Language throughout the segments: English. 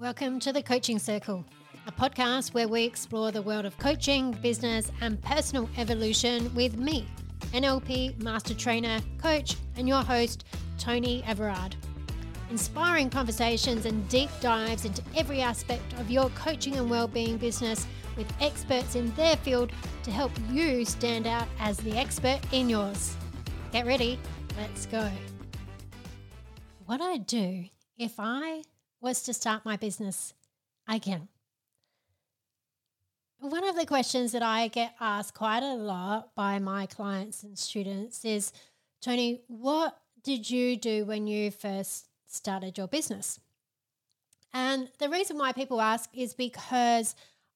Welcome to the Coaching Circle, a podcast where we explore the world of coaching, business, and personal evolution with me, NLP master trainer, coach, and your host, Tony Everard. Inspiring conversations and deep dives into every aspect of your coaching and well-being business with experts in their field to help you stand out as the expert in yours. Get ready, let's go. What I'd do if I was to start my business again. One of the questions that I get asked quite a lot by my clients and students is, Tony, what did you do when you first started your business? And the reason why people ask is because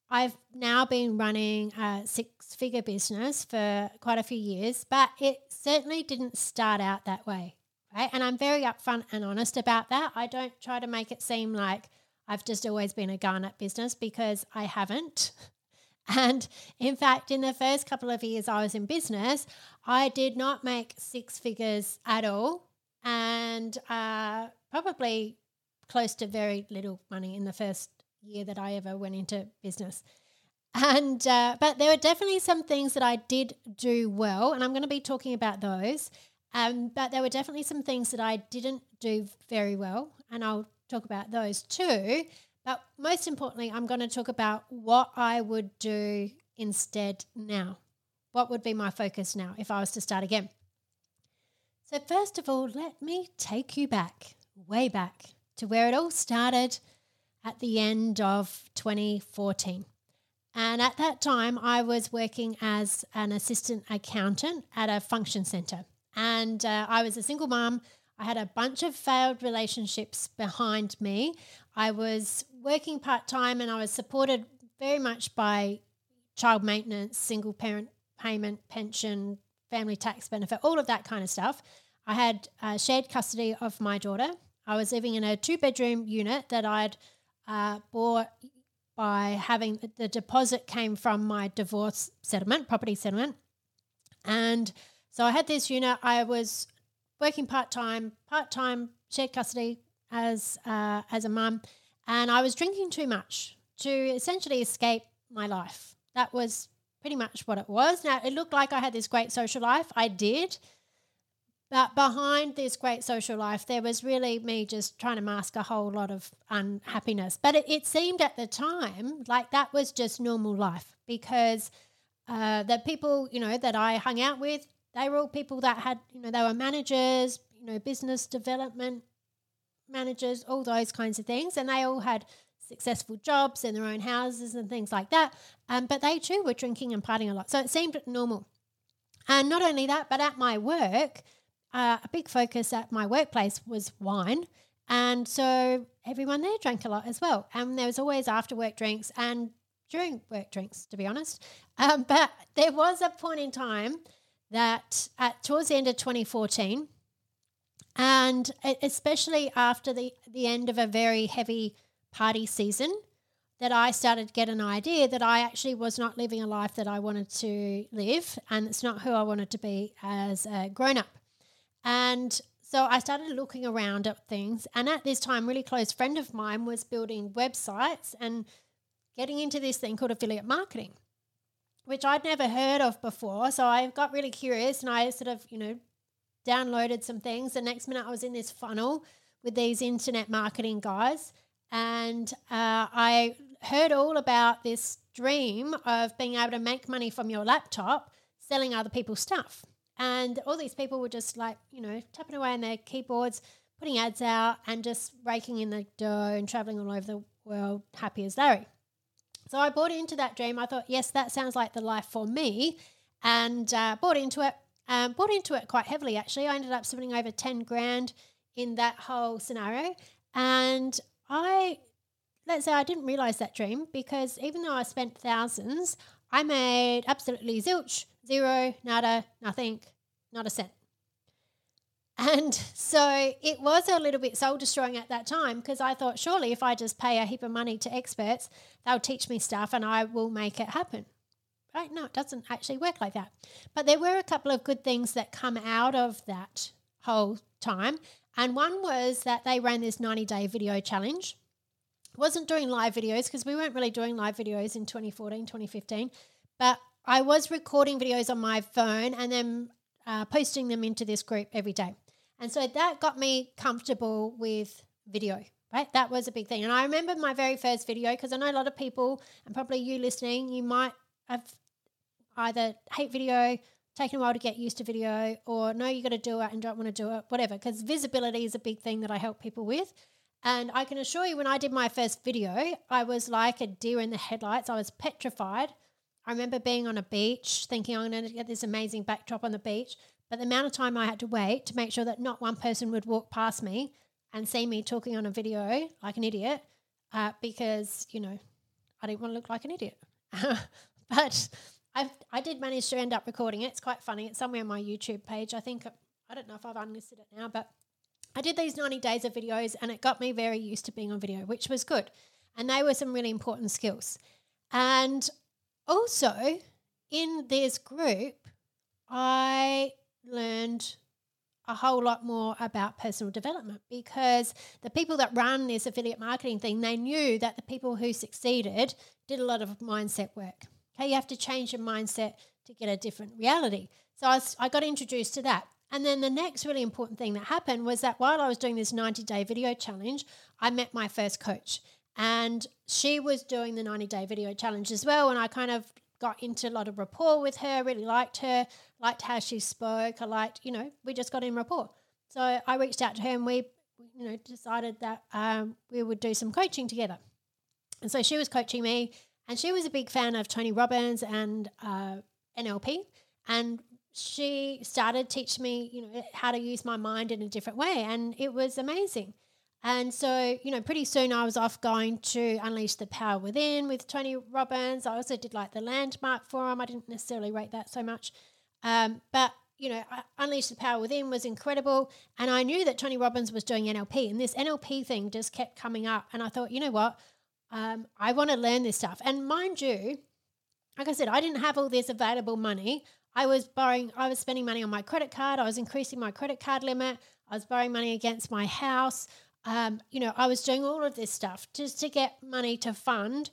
I've now been running a six-figure business for quite a few years, but it certainly didn't start out that way. Right? And I'm very upfront and honest about that. I don't try to make it seem like I've just always been a garnet business, because I haven't. And in fact, in the first couple of years I was in business, I did not make six figures at all, and probably close to very little money in the first year that I ever went into business. And but there were definitely some things that I did do well, and I'm going to be talking about those. But there were definitely some things that I didn't do very well, and I'll talk about those too. But most importantly, I'm going to talk about what I would do instead now. What would be my focus now if I was to start again? So first of all, let me take you back, way back, to where it all started at the end of 2014. And at that time, I was working as an assistant accountant at a function centre. And I was a single mum. I had a bunch of failed relationships behind me. I was working part-time, and I was supported very much by child maintenance, single parent payment, pension, family tax benefit, all of that kind of stuff. I had shared custody of my daughter. I was living in a two-bedroom unit that I'd bought by having the deposit came from my divorce settlement, property settlement. And so I had this unit. I was working part-time shared custody as a mum, and I was drinking too much to essentially escape my life. That was pretty much what it was. Now, it looked like I had this great social life. I did. But behind this great social life, there was really me just trying to mask a whole lot of unhappiness. But it seemed at the time like that was just normal life, because the people, that I hung out with, they were all people that had, they were managers, business development managers, all those kinds of things. And they all had successful jobs in their own houses and things like that. But they too were drinking and partying a lot. So it seemed normal. And not only that, but at my work, a big focus at my workplace was wine. And so everyone there drank a lot as well. And there was always after work drinks and during work drinks, to be honest. But there was a point in time that towards the end of 2014, and especially after the end of a very heavy party season, that I started to get an idea that I actually was not living a life that I wanted to live, and it's not who I wanted to be as a grown-up. And so I started looking around at things, and at this time, a really close friend of mine was building websites and getting into this thing called affiliate marketing, which I'd never heard of before. So I got really curious, and I sort of, downloaded some things. The next minute I was in this funnel with these internet marketing guys, and I heard all about this dream of being able to make money from your laptop selling other people's stuff. And all these people were just like, tapping away on their keyboards, putting ads out and just raking in the dough and traveling all over the world happy as Larry. So I bought into that dream. I thought, yes, that sounds like the life for me, and bought into it quite heavily, actually. I ended up spending over 10 grand in that whole scenario. And I didn't realise that dream, because even though I spent thousands, I made absolutely zilch, zero, nada, nothing, not a cent. And so it was a little bit soul-destroying at that time, because I thought, surely if I just pay a heap of money to experts, they'll teach me stuff and I will make it happen. Right? No, it doesn't actually work like that. But there were a couple of good things that come out of that whole time. And one was that they ran this 90-day video challenge, wasn't doing live videos because we weren't really doing live videos in 2014, 2015, but I was recording videos on my phone and then posting them into this group every day. And so that got me comfortable with video, right? That was a big thing. And I remember my very first video, because I know a lot of people, and probably you listening, you might have either hate video, taken a while to get used to video, or no, you got to do it and don't want to do it, whatever, because visibility is a big thing that I help people with. And I can assure you when I did my first video, I was like a deer in the headlights. I was petrified. I remember being on a beach thinking I'm going to get this amazing backdrop on the beach, but the amount of time I had to wait to make sure that not one person would walk past me and see me talking on a video like an idiot because, you know, I didn't want to look like an idiot. But I did manage to end up recording it. It's quite funny. It's somewhere on my YouTube page. I think, I don't know if I've unlisted it now, but I did these 90 days of videos and it got me very used to being on video, which was good. And they were some really important skills. And also in this group, I learned a whole lot more about personal development because the people that ran this affiliate marketing thing, they knew that the people who succeeded did a lot of mindset work. Okay, you have to change your mindset to get a different reality. So I got introduced to that. And then the next really important thing that happened was that while I was doing this 90-day video challenge, I met my first coach. And she was doing the 90-day video challenge as well. And I kind of got into a lot of rapport with her, really liked her, liked how she spoke. I liked, you know, we just got in rapport. So I reached out to her and we, you know, decided that we would do some coaching together. And so she was coaching me. And she was a big fan of Tony Robbins and NLP. And she started teaching me, you know, how to use my mind in a different way. And it was amazing. And so, you know, pretty soon I was off going to Unleash the Power Within with Tony Robbins. I also did like the Landmark Forum. I didn't necessarily rate that so much. But, you know, Unleash the Power Within was incredible. And I knew that Tony Robbins was doing NLP. And this NLP thing just kept coming up. And I thought, you know what? I want to learn this stuff. And mind you, like I said, I didn't have all this available money. I was spending money on my credit card. I was increasing my credit card limit. I was borrowing money against my house. You know, I was doing all of this stuff just to get money to fund.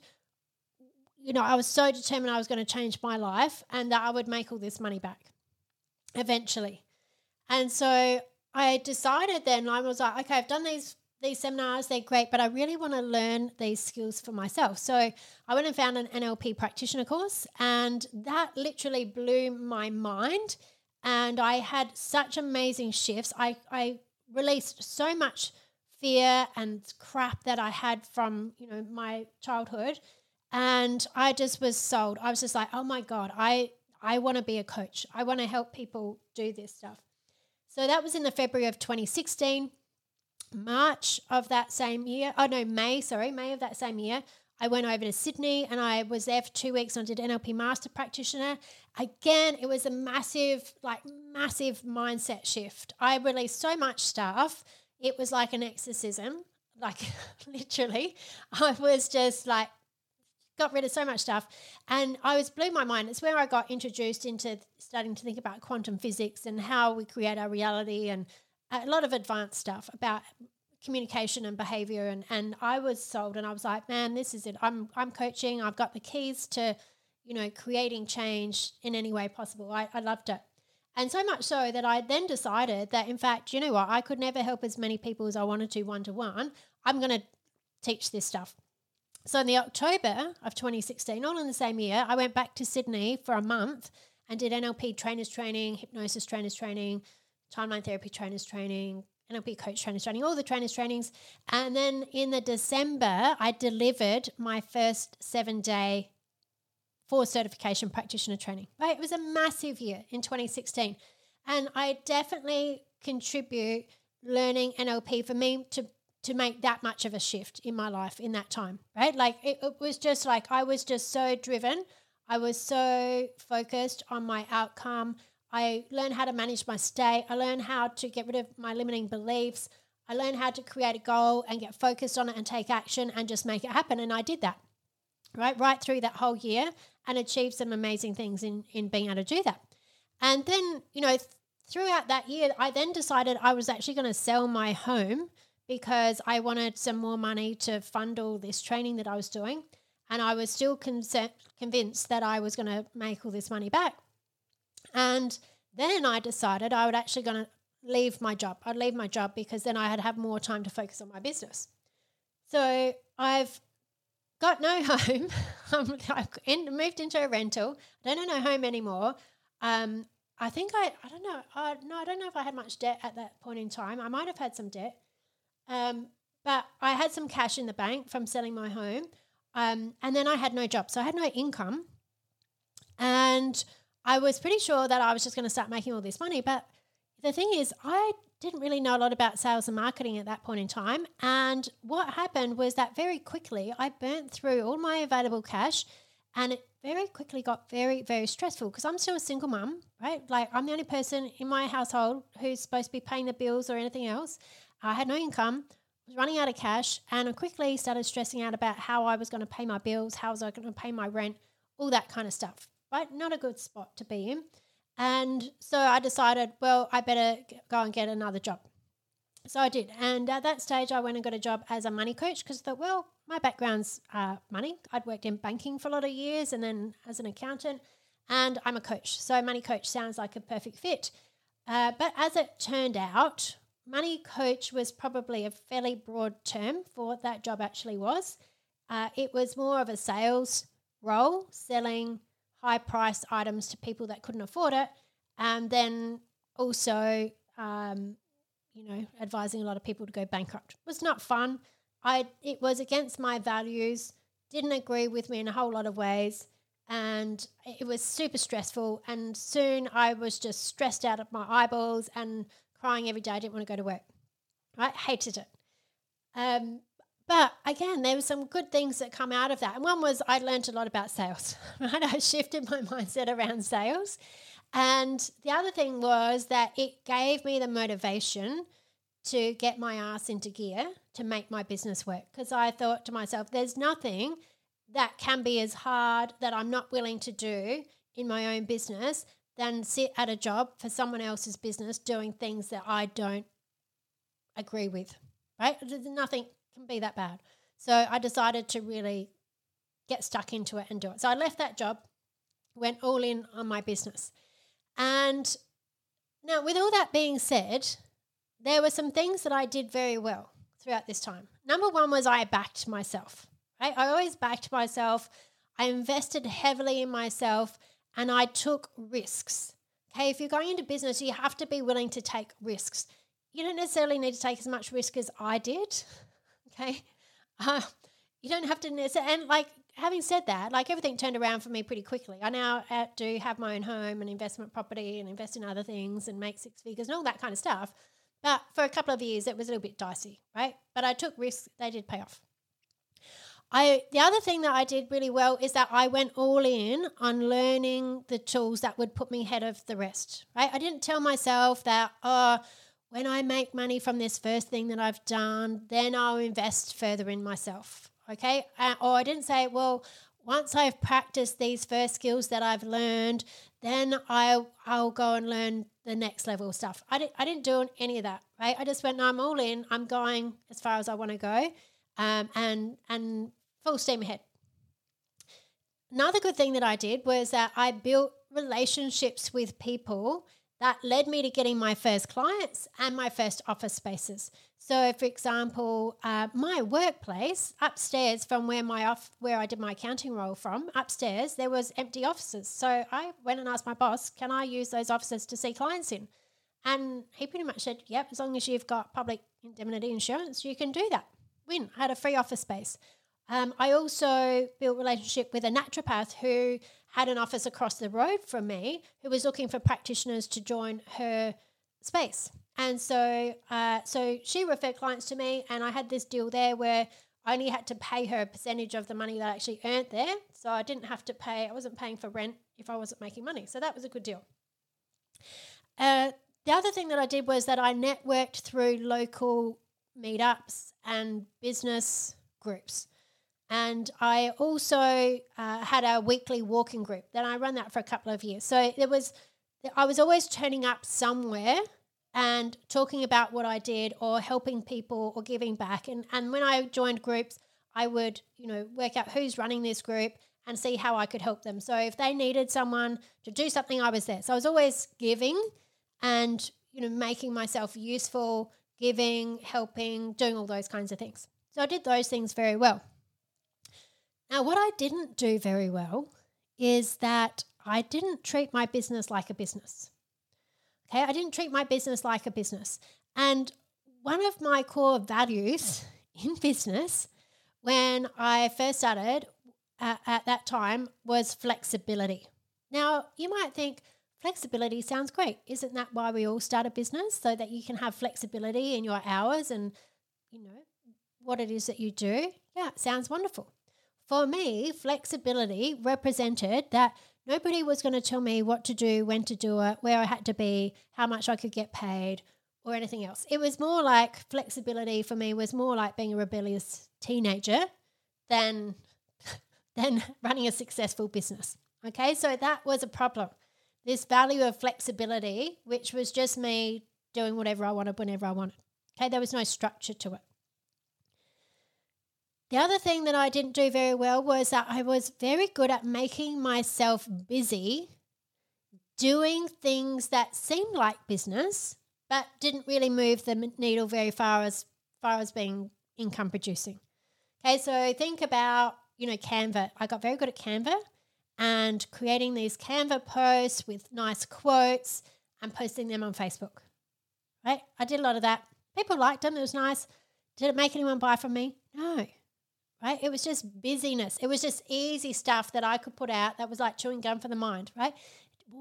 You know, I was so determined I was going to change my life and that I would make all this money back eventually. And so I decided then, I was like, okay, I've done these seminars, they're great, but I really want to learn these skills for myself. So I went and found an NLP practitioner course, and that literally blew my mind. And I had such amazing shifts. I released so much fear and crap that I had from, you know, my childhood. And I just was sold. I was just like, oh my God, I want to be a coach. I want to help people do this stuff. So that was in the February of 2016. May of that same year, I went over to Sydney and I was there for 2 weeks and I did NLP Master Practitioner. Again, it was a massive mindset shift. I released so much stuff. It was like an exorcism, like literally. I was just like, got rid of so much stuff and I was blew my mind. It's where I got introduced into starting to think about quantum physics and how we create our reality and a lot of advanced stuff about communication and behavior. And I was sold and I was like, man, this is it. I'm coaching. I've got the keys to, you know, creating change in any way possible. I loved it. And so much so that I then decided that, in fact, you know what, I could never help as many people as I wanted to one-to-one. I'm going to teach this stuff. So in the October of 2016, all in the same year, I went back to Sydney for a month and did NLP trainers training, hypnosis trainers training, timeline therapy trainers training, NLP coach trainers training, all the trainers trainings. And then in the December, I delivered my first 7-day for certification practitioner training. Right? It was a massive year in 2016. And I definitely contribute learning NLP for me to make that much of a shift in my life in that time, right? Like it was just like, I was just so driven. I was so focused on my outcome. I learned how to manage my state. I learned how to get rid of my limiting beliefs. I learned how to create a goal and get focused on it and take action and just make it happen. And I did that, right through that whole year and achieved some amazing things in being able to do that. And then, you know, throughout that year, I then decided I was actually going to sell my home because I wanted some more money to fund all this training that I was doing. And I was still convinced that I was going to make all this money back. And then I decided I would actually going to leave my job. I'd leave my job because then I had have more time to focus on my business. So I've got no home. I've moved into a rental. I don't own a home anymore. I don't know if I had much debt at that point in time. I might have had some debt. But I had some cash in the bank from selling my home. And then I had no job. So I had no income. And I was pretty sure that I was just going to start making all this money. But the thing is, I didn't really know a lot about sales and marketing at that point in time. And what happened was that very quickly I burnt through all my available cash, and it very quickly got very, very stressful because I'm still a single mum, right? Like, I'm the only person in my household who's supposed to be paying the bills or anything else. I had no income, was running out of cash, and I quickly started stressing out about how I was going to pay my bills, how was I going to pay my rent, all that kind of stuff, right? Not a good spot to be in. And so I decided, well, I better go and get another job. So I did. And at that stage, I went and got a job as a money coach because I thought, well, my background's money. I'd worked in banking for a lot of years and then as an accountant, and I'm a coach. So money coach sounds like a perfect fit. But as it turned out, money coach was probably a fairly broad term for what that job actually was. It was more of a sales role, selling high-priced items to people that couldn't afford it, and then also, advising a lot of people to go bankrupt. It was not fun. It was against my values, didn't agree with me in a whole lot of ways, and it was super stressful, and soon I was just stressed out of my eyeballs and crying every day. I didn't want to go to work. I hated it. But again, there were some good things that come out of that. And one was I learned a lot about sales, right? I shifted my mindset around sales. And the other thing was that it gave me the motivation to get my ass into gear to make my business work. Because I thought to myself, there's nothing that can be as hard that I'm not willing to do in my own business than sit at a job for someone else's business doing things that I don't agree with, right? There's nothing can be that bad. So I decided to really get stuck into it and do it. So I left that job, went all in on my business. And now, with all that being said, there were some things that I did very well throughout this time. Number one was I backed myself, right? I always backed myself. I invested heavily in myself and I took risks. Okay, if you're going into business, you have to be willing to take risks. You don't necessarily need to take as much risk as I did. Okay, you don't have to, and like having said that, like everything turned around for me pretty quickly. I now do have my own home and investment property and invest in other things and make six figures and all that kind of stuff. But for a couple of years, it was a little bit dicey, right? But I took risks. They did pay off. The other thing that I did really well is that I went all in on learning the tools that would put me ahead of the rest, right? I didn't tell myself that, when I make money from this first thing that I've done, then I'll invest further in myself, okay? Or I didn't say, well, once I've practiced these first skills that I've learned, then I'll go and learn the next level stuff. I didn't do any of that, right? I just went, no, I'm all in. I'm going as far as I want to go and full steam ahead. Another good thing that I did was that I built relationships with people that led me to getting my first clients and my first office spaces. So, for example, my workplace upstairs from where I did my accounting role from, upstairs there was empty offices. So I went and asked my boss, can I use those offices to see clients in? And he pretty much said, yep, as long as you've got public indemnity insurance, you can do that. Win. I had a free office space. I also built a relationship with a naturopath who had an office across the road from me who was looking for practitioners to join her space. And so she referred clients to me, and I had this deal there where I only had to pay her a percentage of the money that I actually earned there. So I didn't have to pay – I wasn't paying for rent if I wasn't making money. So that was a good deal. The other thing that I did was that I networked through local meetups and business groups. And I also had a weekly walking group. Then I ran that for a couple of years. So I was always turning up somewhere and talking about what I did or helping people or giving back. And when I joined groups, I would, work out who's running this group and see how I could help them. So if they needed someone to do something, I was there. So I was always giving and, making myself useful, giving, helping, doing all those kinds of things. So I did those things very well. Now, what I didn't do very well is that I didn't treat my business like a business. Okay, I didn't treat my business like a business. And one of my core values in business when I first started at that time was flexibility. Now, you might think flexibility sounds great. Isn't that why we all start a business, so that you can have flexibility in your hours and, what it is that you do? Yeah, it sounds wonderful. For me, flexibility represented that nobody was going to tell me what to do, when to do it, where I had to be, how much I could get paid or anything else. It was more like flexibility for me was more like being a rebellious teenager than running a successful business. Okay, so that was a problem. This value of flexibility, which was just me doing whatever I wanted, whenever I wanted. Okay, there was no structure to it. The other thing that I didn't do very well was that I was very good at making myself busy doing things that seemed like business but didn't really move the needle very far as being income producing. Okay, so think about, Canva. I got very good at Canva and creating these Canva posts with nice quotes and posting them on Facebook. Right? I did a lot of that. People liked them. It was nice. Did it make anyone buy from me? No. Right? It was just busyness. It was just easy stuff that I could put out that was like chewing gum for the mind, right? It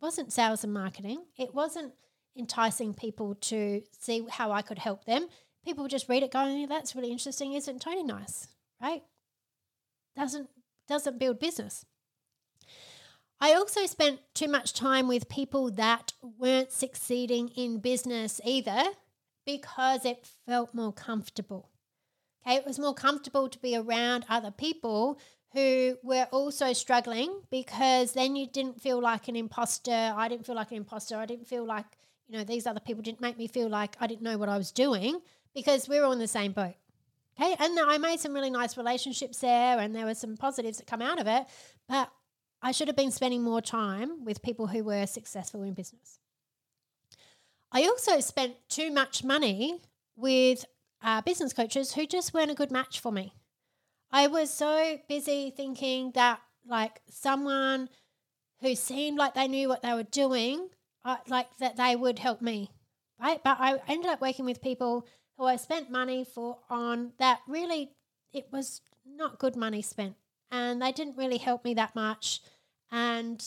wasn't sales and marketing. It wasn't enticing people to see how I could help them. People just read it going, that's really interesting. Isn't Tony nice, right? Doesn't build business. I also spent too much time with people that weren't succeeding in business either because it felt more comfortable. It was more comfortable to be around other people who were also struggling because then you didn't feel like an imposter. I didn't feel like an imposter. I didn't feel like, these other people didn't make me feel like I didn't know what I was doing because we were all in the same boat. Okay, and I made some really nice relationships there and there were some positives that come out of it, but I should have been spending more time with people who were successful in business. I also spent too much money with business coaches who just weren't a good match for me. I was so busy thinking that someone who seemed like they knew what they were doing, that they would help me, right? But I ended up working with people who I spent money on that really it was not good money spent and they didn't really help me that much. And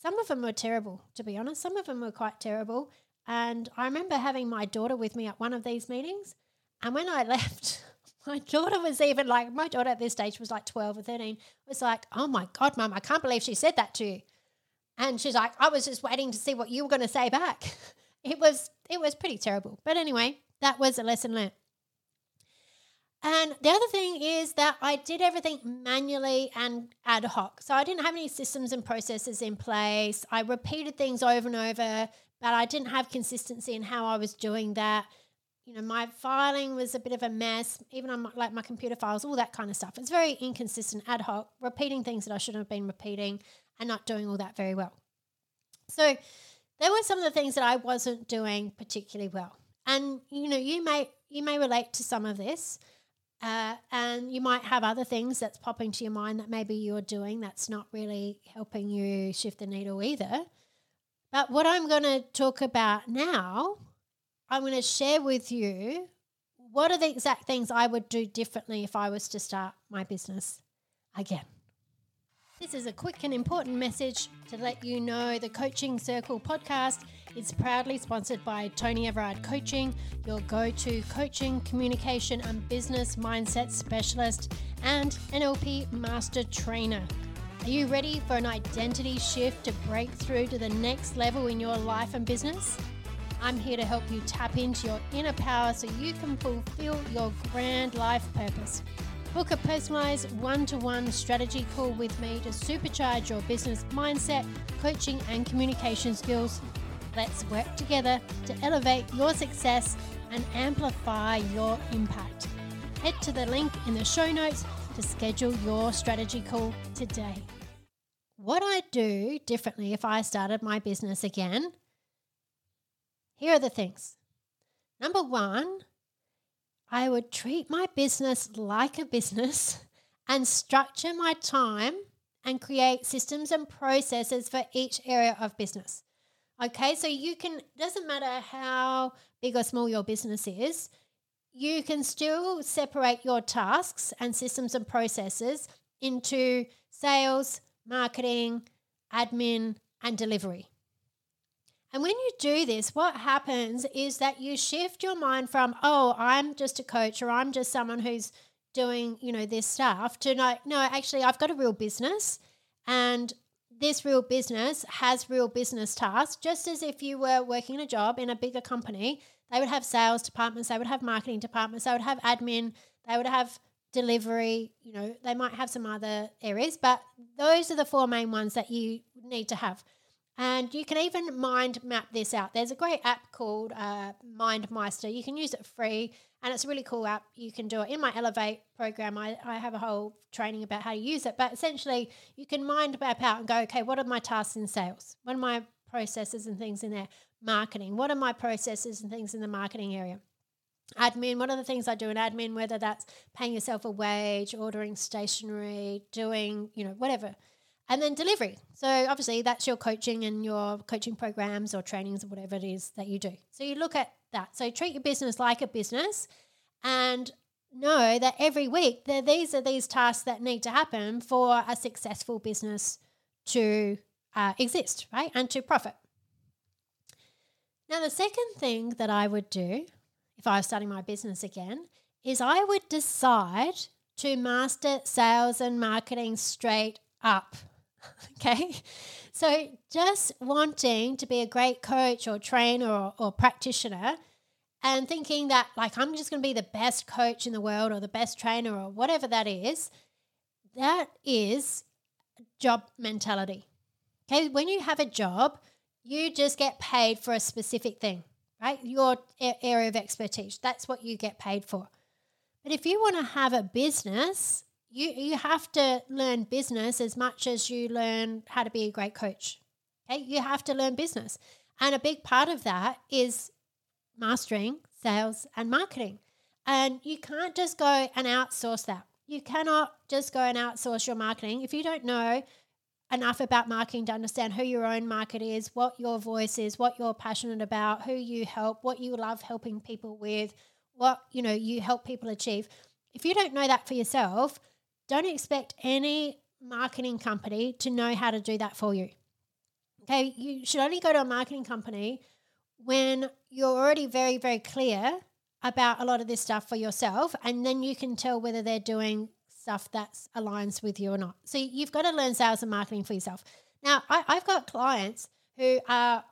some of them were terrible, to be honest. Some of them were quite terrible. And I remember having my daughter with me at one of these meetings. And when I left, my daughter at this stage was 12 or 13, was like, oh my God, Mum, I can't believe she said that to you. And she's like, I was just waiting to see what you were going to say back. It was pretty terrible. But anyway, that was a lesson learned. And the other thing is that I did everything manually and ad hoc. So I didn't have any systems and processes in place. I repeated things over and over, but I didn't have consistency in how I was doing that. My filing was a bit of a mess, even on my computer files, all that kind of stuff. It's very inconsistent, ad hoc, repeating things that I shouldn't have been repeating and not doing all that very well. So there were some of the things that I wasn't doing particularly well. And, you may relate to some of this and you might have other things that's popping to your mind that maybe you're doing that's not really helping you shift the needle either. But what I'm going to talk about now, I'm going to share with you what are the exact things I would do differently if I was to start my business again. This is a quick and important message to let you know the Coaching Circle podcast is proudly sponsored by Tony Everard Coaching, your go-to coaching, communication and business mindset specialist and NLP master trainer. Are you ready for an identity shift to break through to the next level in your life and business? I'm here to help you tap into your inner power so you can fulfill your grand life purpose. Book a personalized one-to-one strategy call with me to supercharge your business mindset, coaching and communication skills. Let's work together to elevate your success and amplify your impact. Head to the link in the show notes to schedule your strategy call today. What I'd do differently if I started my business again, here are the things. Number one, I would treat my business like a business and structure my time and create systems and processes for each area of business. Okay, so you can, doesn't matter how big or small your business is, you can still separate your tasks and systems and processes into sales, marketing, admin, and delivery. And when you do this, what happens is that you shift your mind from, oh, I'm just a coach or I'm just someone who's doing, you know, this stuff to no, actually I've got a real business and this real business has real business tasks. Just as if you were working a job in a bigger company, they would have sales departments, they would have marketing departments, they would have admin, they would have delivery, you know, they might have some other areas, but those are the four main ones that you need to have. And you can even mind map this out. There's a great app called MindMeister. You can use it free and it's a really cool app. You can do it in my Elevate program. I have a whole training about how to use it. But essentially you can mind map out and go, okay, what are my tasks in sales? What are my processes and things in there? Marketing. What are my processes and things in the marketing area? Admin. What are the things I do in admin? Whether that's paying yourself a wage, ordering stationery, doing, you know, whatever. And then delivery. So obviously that's your coaching and your coaching programs or trainings or whatever it is that you do. So you look at that. So treat your business like a business and know that every week these are these tasks that need to happen for a successful business to exist, right, and to profit. Now the second thing that I would do if I was starting my business again is I would decide to master sales and marketing straight up. Okay, so just wanting to be a great coach or trainer or practitioner and thinking that like I'm just going to be the best coach in the world or the best trainer or whatever that is job mentality. Okay, when you have a job, you just get paid for a specific thing, right? Your area of expertise, that's what you get paid for. But if you want to have a business, You have to learn business as much as you learn how to be a great coach. Okay, you have to learn business. And a big part of that is mastering sales and marketing. And you can't just go and outsource that. You cannot just go and outsource your marketing. If you don't know enough about marketing to understand who your own market is, what your voice is, what you're passionate about, who you help, what you love helping people with, what, you know, you help people achieve. If you don't know that for yourself, don't expect any marketing company to know how to do that for you. Okay, you should only go to a marketing company when you're already very, very clear about a lot of this stuff for yourself, and then you can tell whether they're doing stuff that aligns with you or not. So you've got to learn sales and marketing for yourself. Now, I've got clients who are,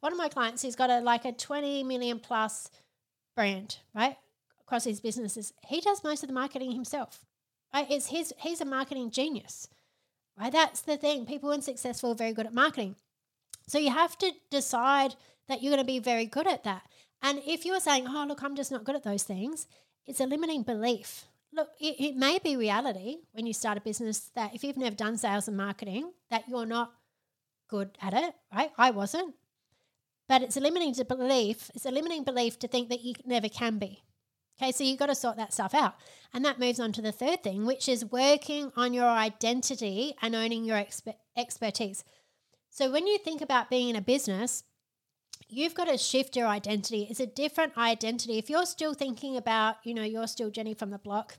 one of my clients who's got a 20 million plus brand, right, across his businesses. He does most of the marketing himself. Right? It's he's a marketing genius, right? That's the thing. People who are successful are very good at marketing. So you have to decide that you're going to be very good at that. And if you are saying, oh, look, I'm just not good at those things, it's a limiting belief. Look, it may be reality when you start a business that if you've never done sales and marketing, that you're not good at it, right? I wasn't. But it's a limiting belief. It's a limiting belief to think that you never can be. Okay, so you've got to sort that stuff out. And that moves on to the third thing, which is working on your identity and owning your expertise. So when you think about being in a business, you've got to shift your identity. It's a different identity. If you're still thinking about, you know, you're still Jenny from the block,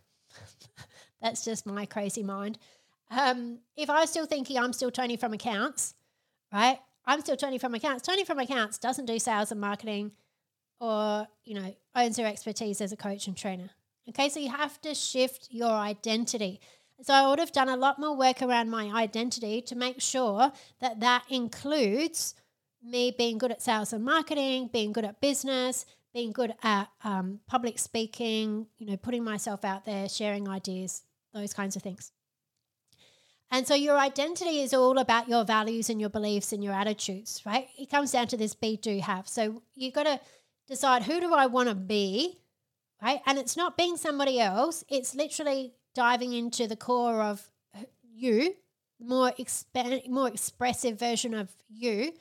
that's just my crazy mind. If I was still thinking I'm still Tony from accounts, right? I'm still Tony from accounts. Tony from accounts doesn't do sales and marketing or, you know, owns your expertise as a coach and trainer. Okay, so you have to shift your identity. So I would have done a lot more work around my identity to make sure that that includes me being good at sales and marketing, being good at business, being good at public speaking, you know, putting myself out there, sharing ideas, those kinds of things. And so your identity is all about your values and your beliefs and your attitudes, right? It comes down to this be, do, have. So you've got to decide, who do I want to be, right? And it's not being somebody else. It's literally diving into the core of you, more expressive version of you.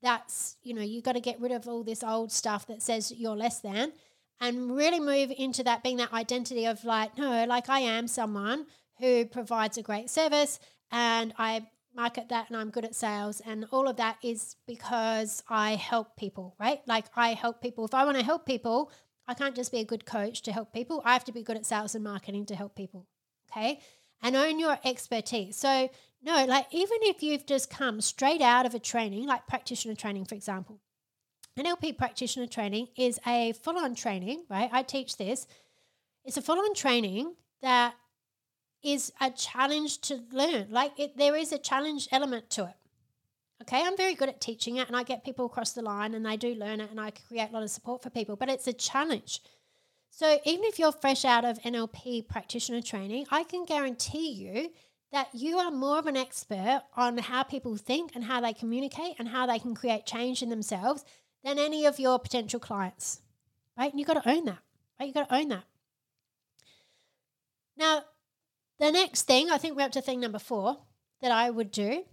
That's, you know, you've got to get rid of all this old stuff that says you're less than and really move into that being that identity of like, no, like I am someone who provides a great service and I market that and I'm good at sales and all of that is because I help people, right? Like I help people. If I want to help people, I can't just be a good coach to help people. I have to be good at sales and marketing to help people, okay? And own your expertise. So no, like even if you've just come straight out of a training, like practitioner training, for example, NLP practitioner training is a full-on training, right? I teach this. It's a full-on training that is a challenge to learn. Like there is a challenge element to it. Okay, I'm very good at teaching it and I get people across the line and they do learn it and I create a lot of support for people, but it's a challenge. So even if you're fresh out of NLP practitioner training, I can guarantee you that you are more of an expert on how people think and how they communicate and how they can create change in themselves than any of your potential clients, right? And you've got to own that, right? You've got to own that. Now, the next thing, I think we're up to thing number 4 that I would do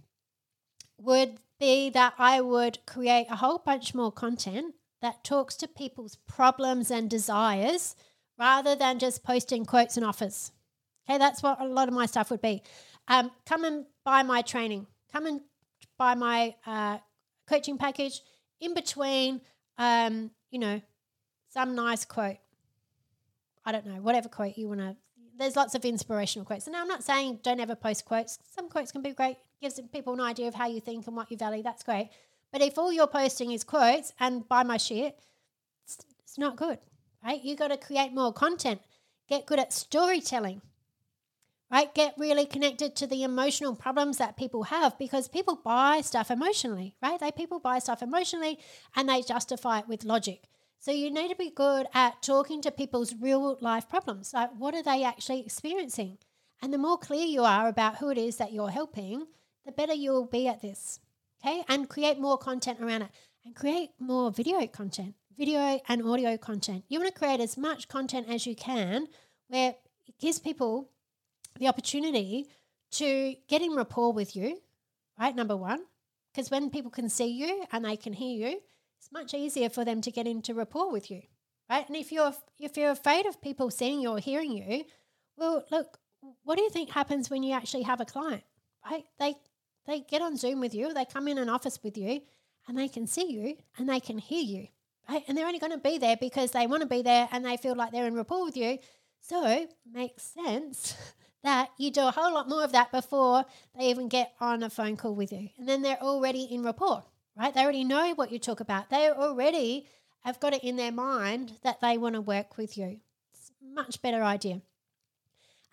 would be that I would create a whole bunch more content that talks to people's problems and desires rather than just posting quotes and offers. Okay, that's what a lot of my stuff would be. Come and buy my training. Come and buy my coaching package. In between, you know, some nice quote. I don't know, whatever quote you want to. There's lots of inspirational quotes. And I'm not saying don't ever post quotes. Some quotes can be great. Gives people an idea of how you think and what you value. That's great. But if all you're posting is quotes and buy my shit, it's not good, right? You got to create more content. Get good at storytelling, right? Get really connected to the emotional problems that people have because people buy stuff emotionally, right? People buy stuff emotionally and they justify it with logic. So you need to be good at talking to people's real life problems. Like what are they actually experiencing? And the more clear you are about who it is that you're helping, the better you'll be at this, okay? And create more content around it and create more video content, video and audio content. You want to create as much content as you can where it gives people the opportunity to get in rapport with you, right, number one, because when people can see you and they can hear you, it's much easier for them to get into rapport with you, right? And if you're afraid of people seeing you or hearing you, well, look, what do you think happens when you actually have a client, right? They get on Zoom with you, they come in an office with you, and they can see you and they can hear you, right? And they're only going to be there because they want to be there and they feel like they're in rapport with you. So it makes sense that you do a whole lot more of that before they even get on a phone call with you. And then they're already in rapport, right? They already know what you talk about. They already have got it in their mind that they want to work with you. It's a much better idea.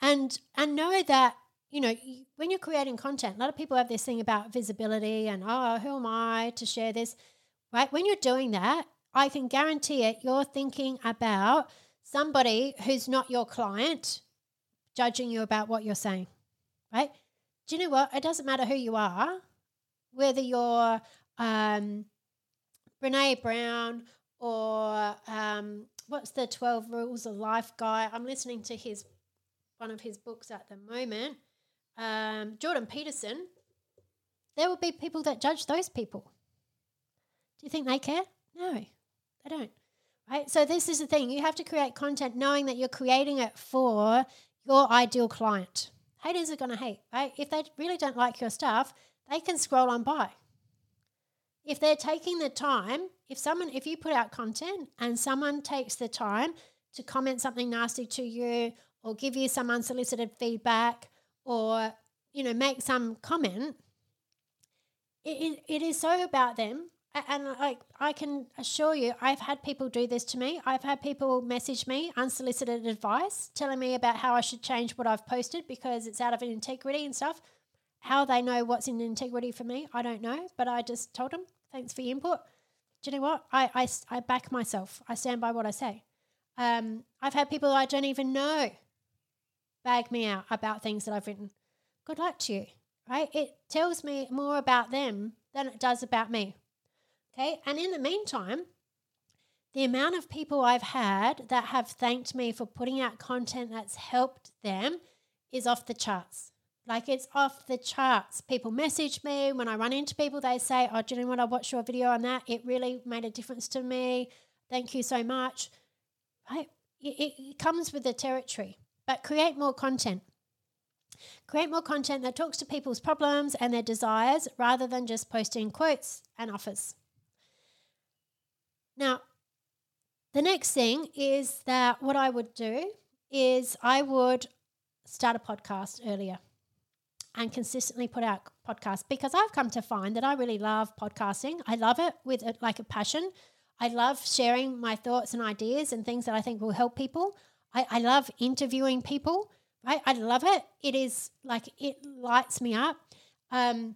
And know that, you know, when you're creating content, a lot of people have this thing about visibility and, oh, who am I to share this, right? When you're doing that, I can guarantee it, you're thinking about somebody who's not your client judging you about what you're saying, right? Do you know what? It doesn't matter who you are, whether you're Brene Brown or what's the 12 Rules of Life guy? I'm listening to one of his books at the moment, Jordan Peterson. There will be people that judge those people. Do you think they care? No, they don't, right? So this is the thing. You have to create content knowing that you're creating it for your ideal client. Haters are going to hate, right? If they really don't like your stuff, they can scroll on by. If they're taking the time, if you put out content and someone takes the time to comment something nasty to you or give you some unsolicited feedback or, you know, make some comment, it is so about them. And like I can assure you, I've had people do this to me. I've had people message me unsolicited advice telling me about how I should change what I've posted because it's out of integrity and stuff. How they know what's in integrity for me, I don't know. But I just told them, thanks for your input. Do you know what? I back myself. I stand by what I say. I've had people I don't even know bag me out about things that I've written. Good luck to you. right? It tells me more about them than it does about me, okay? And in the meantime, the amount of people I've had that have thanked me for putting out content that's helped them is off the charts. Like, it's off the charts. People message me. When I run into people, they say, oh, do you know what? I watched your video on that. It really made a difference to me. Thank you so much. Right? It comes with the territory. But create more content. Create more content that talks to people's problems and their desires rather than just posting quotes and offers. Now, the next thing is that what I would do is I would start a podcast earlier and consistently put out podcasts, because I've come to find that I really love podcasting. I love it with like a passion. I love sharing my thoughts and ideas and things that I think will help people. I love interviewing people. I love it. It is like, it lights me up. And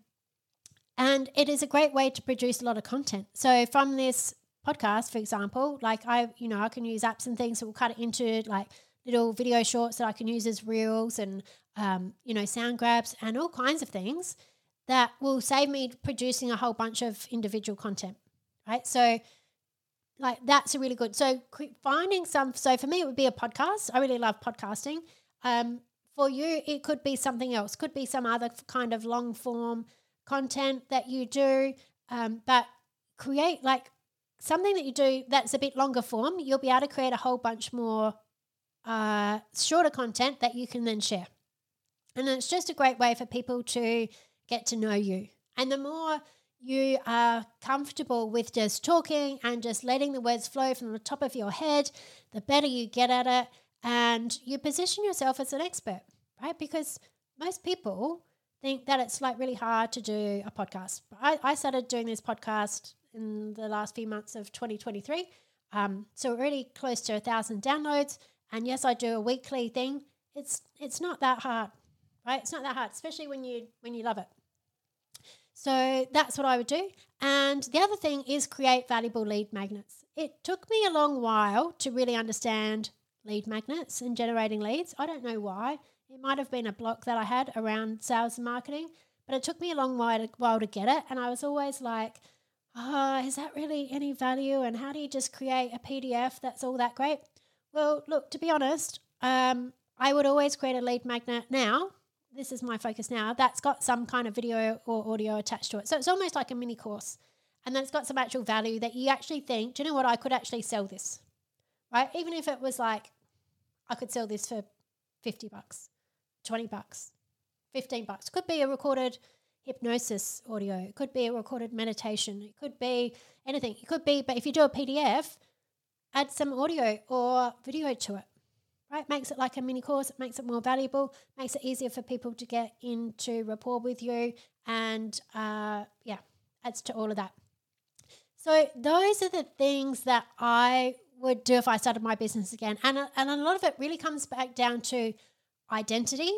it is a great way to produce a lot of content. So from this podcast, for example, like I can use apps and things that will cut it into like little video shorts that I can use as reels and, sound grabs and all kinds of things that will save me producing a whole bunch of individual content, right? So like that's a really good, so finding some, so for me it would be a podcast. I really love podcasting. For you, it could be something else, could be some other kind of long form content that you do, but create like something that you do that's a bit longer form. You'll be able to create a whole bunch more shorter content that you can then share. And it's just a great way for people to get to know you. And the more you are comfortable with just talking and just letting the words flow from the top of your head, the better you get at it. And you position yourself as an expert, right? Because most people think that it's like really hard to do a podcast. I started doing this podcast in the last few months of 2023. So already close to 1,000 downloads. And yes, I do a weekly thing. It's not that hard, right? It's not that hard, especially when you love it. So that's what I would do. And the other thing is create valuable lead magnets. It took me a long while to really understand lead magnets and generating leads. I don't know why. It might have been a block that I had around sales and marketing, but it took me a long while to get it. And I was always like, oh, is that really any value? And how do you just create a PDF that's all that great? Well, look, to be honest, I would always create a lead magnet now. This is my focus now. That's got some kind of video or audio attached to it. So it's almost like a mini course. And then it's got some actual value that you actually think, do you know what, I could actually sell this, right? Even if it was like, I could sell this for $50, $20, $15. Could be a recorded hypnosis audio. It could be a recorded meditation. It could be anything. It could be, but if you do a PDF, add some audio or video to it, right? Makes it like a mini course. It makes it more valuable. Makes it easier for people to get into rapport with you, and adds to all of that. So those are the things that I would do if I started my business again. And a lot of it really comes back down to identity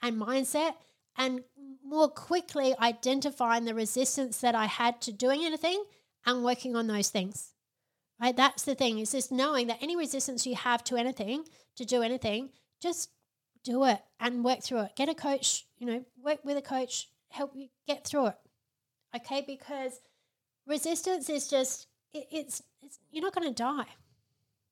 and mindset, and more quickly identifying the resistance that I had to doing anything and working on those things, right? That's the thing, is just knowing that any resistance you have to anything, to do anything, just do it and work through it. Get a coach, work with a coach, help you get through it, okay? Because resistance is just, it's you're not going to die.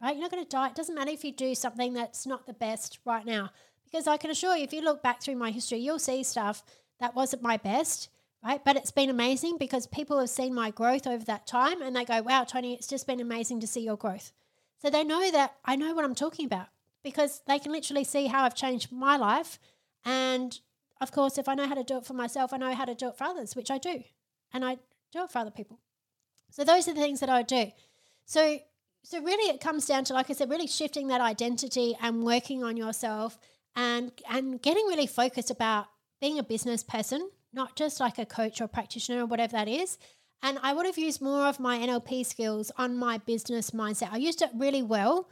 Right? You're not going to die. It doesn't matter if you do something that's not the best right now, because I can assure you, if you look back through my history, you'll see stuff that wasn't my best, right? But it's been amazing, because people have seen my growth over that time and they go, wow, Tony, it's just been amazing to see your growth. So they know that I know what I'm talking about, because they can literally see how I've changed my life. And of course, if I know how to do it for myself, I know how to do it for others, which I do. And I do it for other people. So those are the things that I do. So really it comes down to, like I said, really shifting that identity and working on yourself, and getting really focused about being a business person, not just like a coach or practitioner or whatever that is. And I would have used more of my NLP skills on my business mindset. I used it really well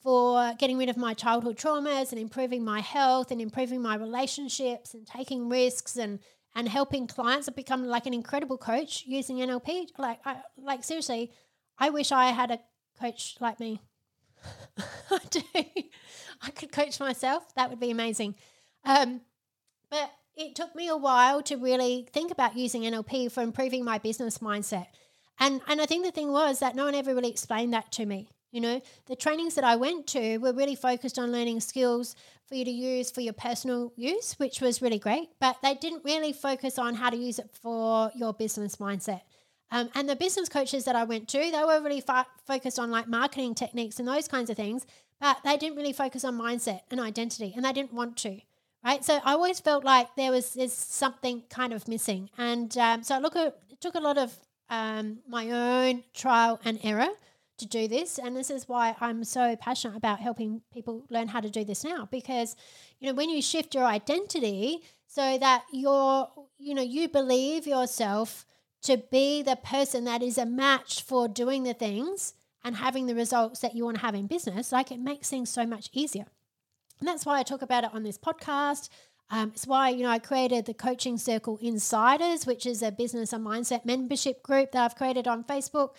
for getting rid of my childhood traumas and improving my health and improving my relationships and taking risks and helping clients. I've become like an incredible coach using NLP. Like seriously, I wish I had a coach like me. I do. I could coach myself. That would be amazing. But it took me a while to really think about using NLP for improving my business mindset. And I think the thing was that no one ever really explained that to me. You know, the trainings that I went to were really focused on learning skills for you to use for your personal use, which was really great, but they didn't really focus on how to use it for your business mindset. And the business coaches that I went to, they were really focused on like marketing techniques and those kinds of things, but they didn't really focus on mindset and identity, and they didn't want to, right? So I always felt like there's something kind of missing. And so it took a lot of my own trial and error to do this, and this is why I'm so passionate about helping people learn how to do this now, because you know, when you shift your identity so that you believe yourself to be the person that is a match for doing the things and having the results that you want to have in business, like it makes things so much easier. And that's why I talk about it on this podcast. It's why, you know, I created the Coaching Circle Insiders, which is a business and mindset membership group that I've created on Facebook.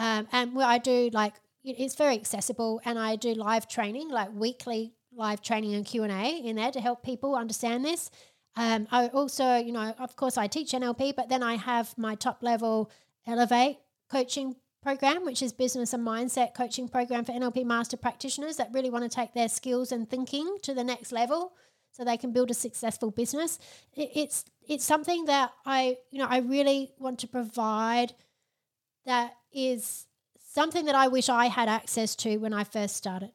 And where I do, like, it's very accessible, and I do live training, like weekly live training and Q&A in there to help people understand this. I also, you know, of course I teach NLP, but then I have my top level Elevate coaching program, which is business and mindset coaching program for NLP master practitioners that really want to take their skills and thinking to the next level so they can build a successful business. It's something that I really want to provide that is something that I wish I had access to when I first started.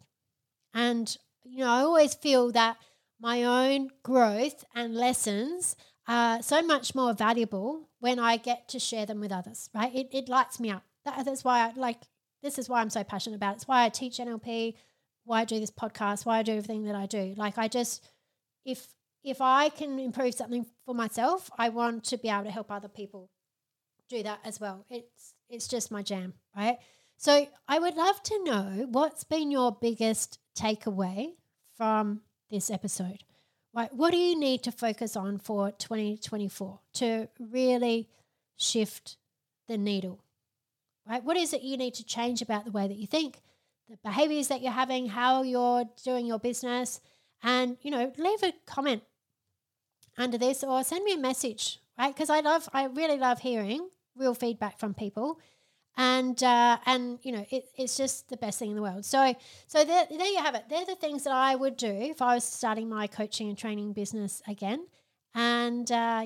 And, you know, I always feel that my own growth and lessons are so much more valuable when I get to share them with others, right? It lights me up. That's why this is why I'm so passionate about it. It's why I teach NLP, why I do this podcast, why I do everything that I do. Like, I just, if I can improve something for myself, I want to be able to help other people do that as well. It's just my jam, right? So I would love to know what's been your biggest takeaway from this episode. Like, what do you need to focus on for 2024 to really shift the needle, right? What is it you need to change about the way that you think, the behaviors that you're having, how you're doing your business? And, you know, leave a comment under this or send me a message, right? Because I really love hearing real feedback from people, and you know, it's just the best thing in the world. So there you have it. They're the things that I would do if I was starting my coaching and training business again. And I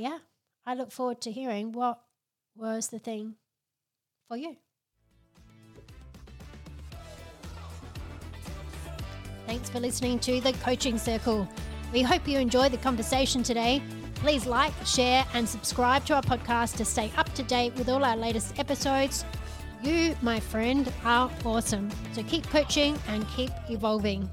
look forward to hearing what was the thing for you. Thanks for listening to The Coaching Circle. We hope you enjoyed the conversation today. Please like, share, and subscribe to our podcast to stay up to date with all our latest episodes. You, my friend, are awesome. So keep coaching and keep evolving.